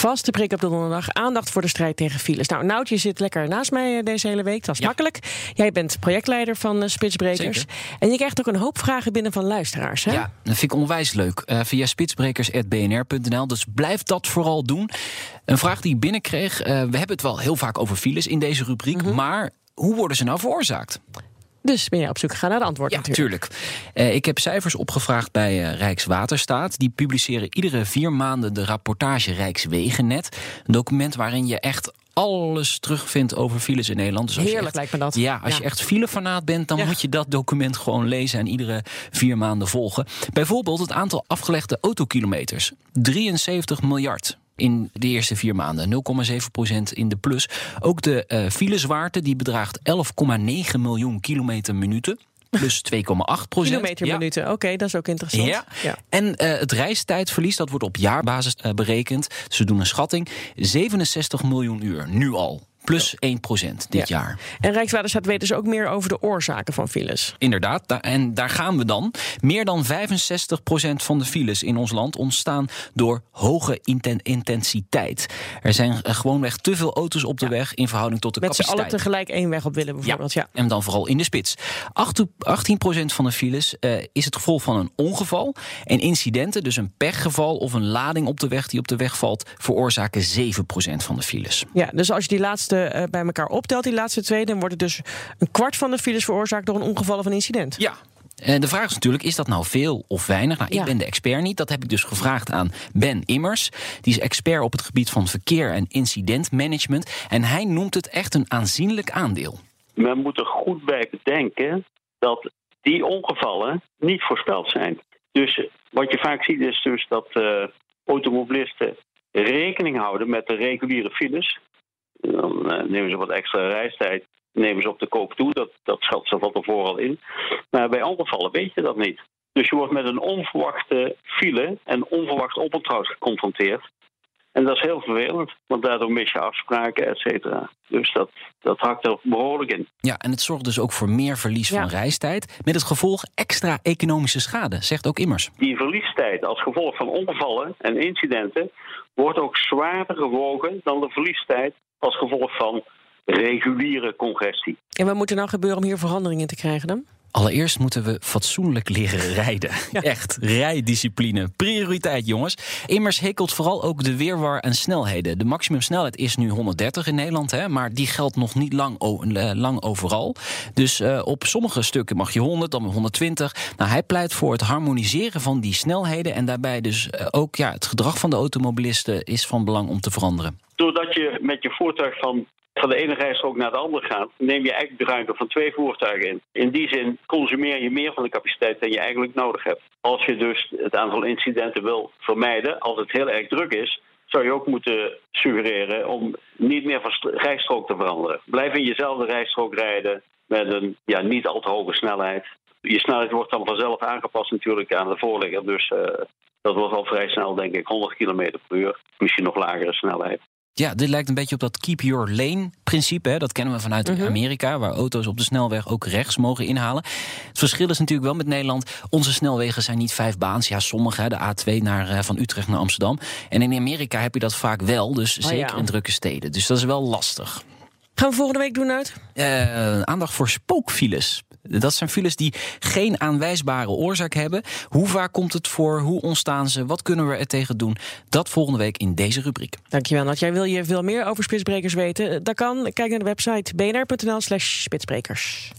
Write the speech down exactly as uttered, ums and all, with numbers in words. Vaste prik op de donderdag. Aandacht voor de strijd tegen files. Nou, Noutje zit lekker naast mij deze hele week. Dat is ja. makkelijk. Jij bent projectleider van uh, Spitsbrekers. Zeker. En je krijgt ook een hoop vragen binnen van luisteraars. Hè? Ja, dat vind ik onwijs leuk. Uh, via spitsbrekers apenstaartje b n r punt n l. Dus blijf dat vooral doen. Een vraag die ik binnenkreeg. Uh, we hebben het wel heel vaak over files in deze rubriek. Mm-hmm. Maar hoe worden ze nou veroorzaakt? Dus ben je op zoek gegaan naar de antwoord ja, natuurlijk. Uh, ik heb cijfers opgevraagd bij uh, Rijkswaterstaat. Die publiceren iedere vier maanden de rapportage Rijkswegennet. Een document waarin je echt alles terugvindt over files in Nederland. Dus heerlijk echt, lijkt me dat. Ja, als ja. je echt filefanaat bent, dan ja. moet je dat document gewoon lezen en iedere vier maanden volgen. Bijvoorbeeld het aantal afgelegde autokilometers. drieënzeventig miljard. In de eerste vier maanden. nul komma zeven procent in de plus. Ook de uh, filezwaarte die bedraagt elf komma negen miljoen kilometer minuten. Plus twee komma acht procent. Kilometer ja. minuten, oké, okay, dat is ook interessant. Ja. Ja. En uh, het reistijdverlies, dat wordt op jaarbasis uh, berekend. Ze doen een schatting. zevenenzestig miljoen uur, nu al. Plus één procent dit ja. jaar. En Rijkswaterstaat weet dus ook meer over de oorzaken van files. Inderdaad, da- en daar gaan we dan. Meer dan vijfenzestig procent van de files in ons land ontstaan door hoge inten- intensiteit. Er zijn gewoonweg te veel auto's op de ja. weg in verhouding tot de Met capaciteit. Met z'n allen tegelijk één weg op willen bijvoorbeeld. Ja. Ja. En dan vooral in de spits. achttien procent van de files uh, is het gevolg van een ongeval. En incidenten, dus een pechgeval of een lading op de weg die op de weg valt, veroorzaken zeven procent van de files. Ja, dus als je die laatste bij elkaar optelt, die laatste twee, dan wordt het dus een kwart van de files veroorzaakt door een ongeval of een incident. Ja. De vraag is natuurlijk, is dat nou veel of weinig? Nou, ik ja. ben de expert niet. Dat heb ik dus gevraagd aan Ben Immers. Die is expert op het gebied van verkeer en incidentmanagement. En hij noemt het echt een aanzienlijk aandeel. Men moet er goed bij bedenken dat die ongevallen niet voorspeld zijn. Dus wat je vaak ziet is dus dat uh, automobilisten rekening houden met de reguliere files. Dan nemen ze wat extra reistijd, nemen ze op de koop toe. Dat, dat schat ze van tevoren al in. Maar bij ongevallen weet je dat niet. Dus je wordt met een onverwachte file en onverwacht oponthoud geconfronteerd. En dat is heel vervelend, want daardoor mis je afspraken, et cetera. Dus dat, dat hakt er behoorlijk in. Ja, en het zorgt dus ook voor meer verlies ja. van reistijd. Met het gevolg extra economische schade, zegt ook Immers. Die verliestijd als gevolg van ongevallen en incidenten wordt ook zwaarder gewogen dan de verliestijd als gevolg van reguliere congestie. En wat moet er nou gebeuren om hier verandering in te krijgen dan? Allereerst moeten we fatsoenlijk leren rijden. Ja. Echt, rijdiscipline. Prioriteit, jongens. Immers hekelt vooral ook de weerwar en snelheden. De maximumsnelheid is nu honderddertig in Nederland, hè, maar die geldt nog niet lang, o- lang overal. Dus uh, op sommige stukken mag je honderd, dan honderdtwintig. Nou, hij pleit voor het harmoniseren van die snelheden en daarbij dus uh, ook ja, het gedrag van de automobilisten is van belang om te veranderen. Doordat je met je voertuig van... van de ene rijstrook naar de andere gaat, neem je eigenlijk de ruimte van twee voertuigen in. In die zin consumeer je meer van de capaciteit dan je eigenlijk nodig hebt. Als je dus het aantal incidenten wil vermijden, als het heel erg druk is, zou je ook moeten suggereren om niet meer van rijstrook te veranderen. Blijf in jezelfde rijstrook rijden met een ja, niet al te hoge snelheid. Je snelheid wordt dan vanzelf aangepast natuurlijk aan de voorligger. Dus uh, dat wordt al vrij snel, denk ik, honderd kilometer per uur. Misschien nog lagere snelheid. Ja, dit lijkt een beetje op dat keep your lane-principe. Hè? Dat kennen we vanuit uh-huh. Amerika, waar auto's op de snelweg ook rechts mogen inhalen. Het verschil is natuurlijk wel met Nederland. Onze snelwegen zijn niet vijf baans. Ja, sommige, hè, de A twee naar, van Utrecht naar Amsterdam. En in Amerika heb je dat vaak wel, dus oh, zeker ja. in drukke steden. Dus dat is wel lastig. Gaan we volgende week doen uit? Uh, aandacht voor spookfiles. Dat zijn files die geen aanwijsbare oorzaak hebben. Hoe vaak komt het voor? Hoe ontstaan ze? Wat kunnen we er tegen doen? Dat volgende week in deze rubriek. Dankjewel, Nat. Jij wil je veel meer over Spitsbrekers weten? Dat kan. Kijk naar de website b n r punt n l slash spitsbrekers.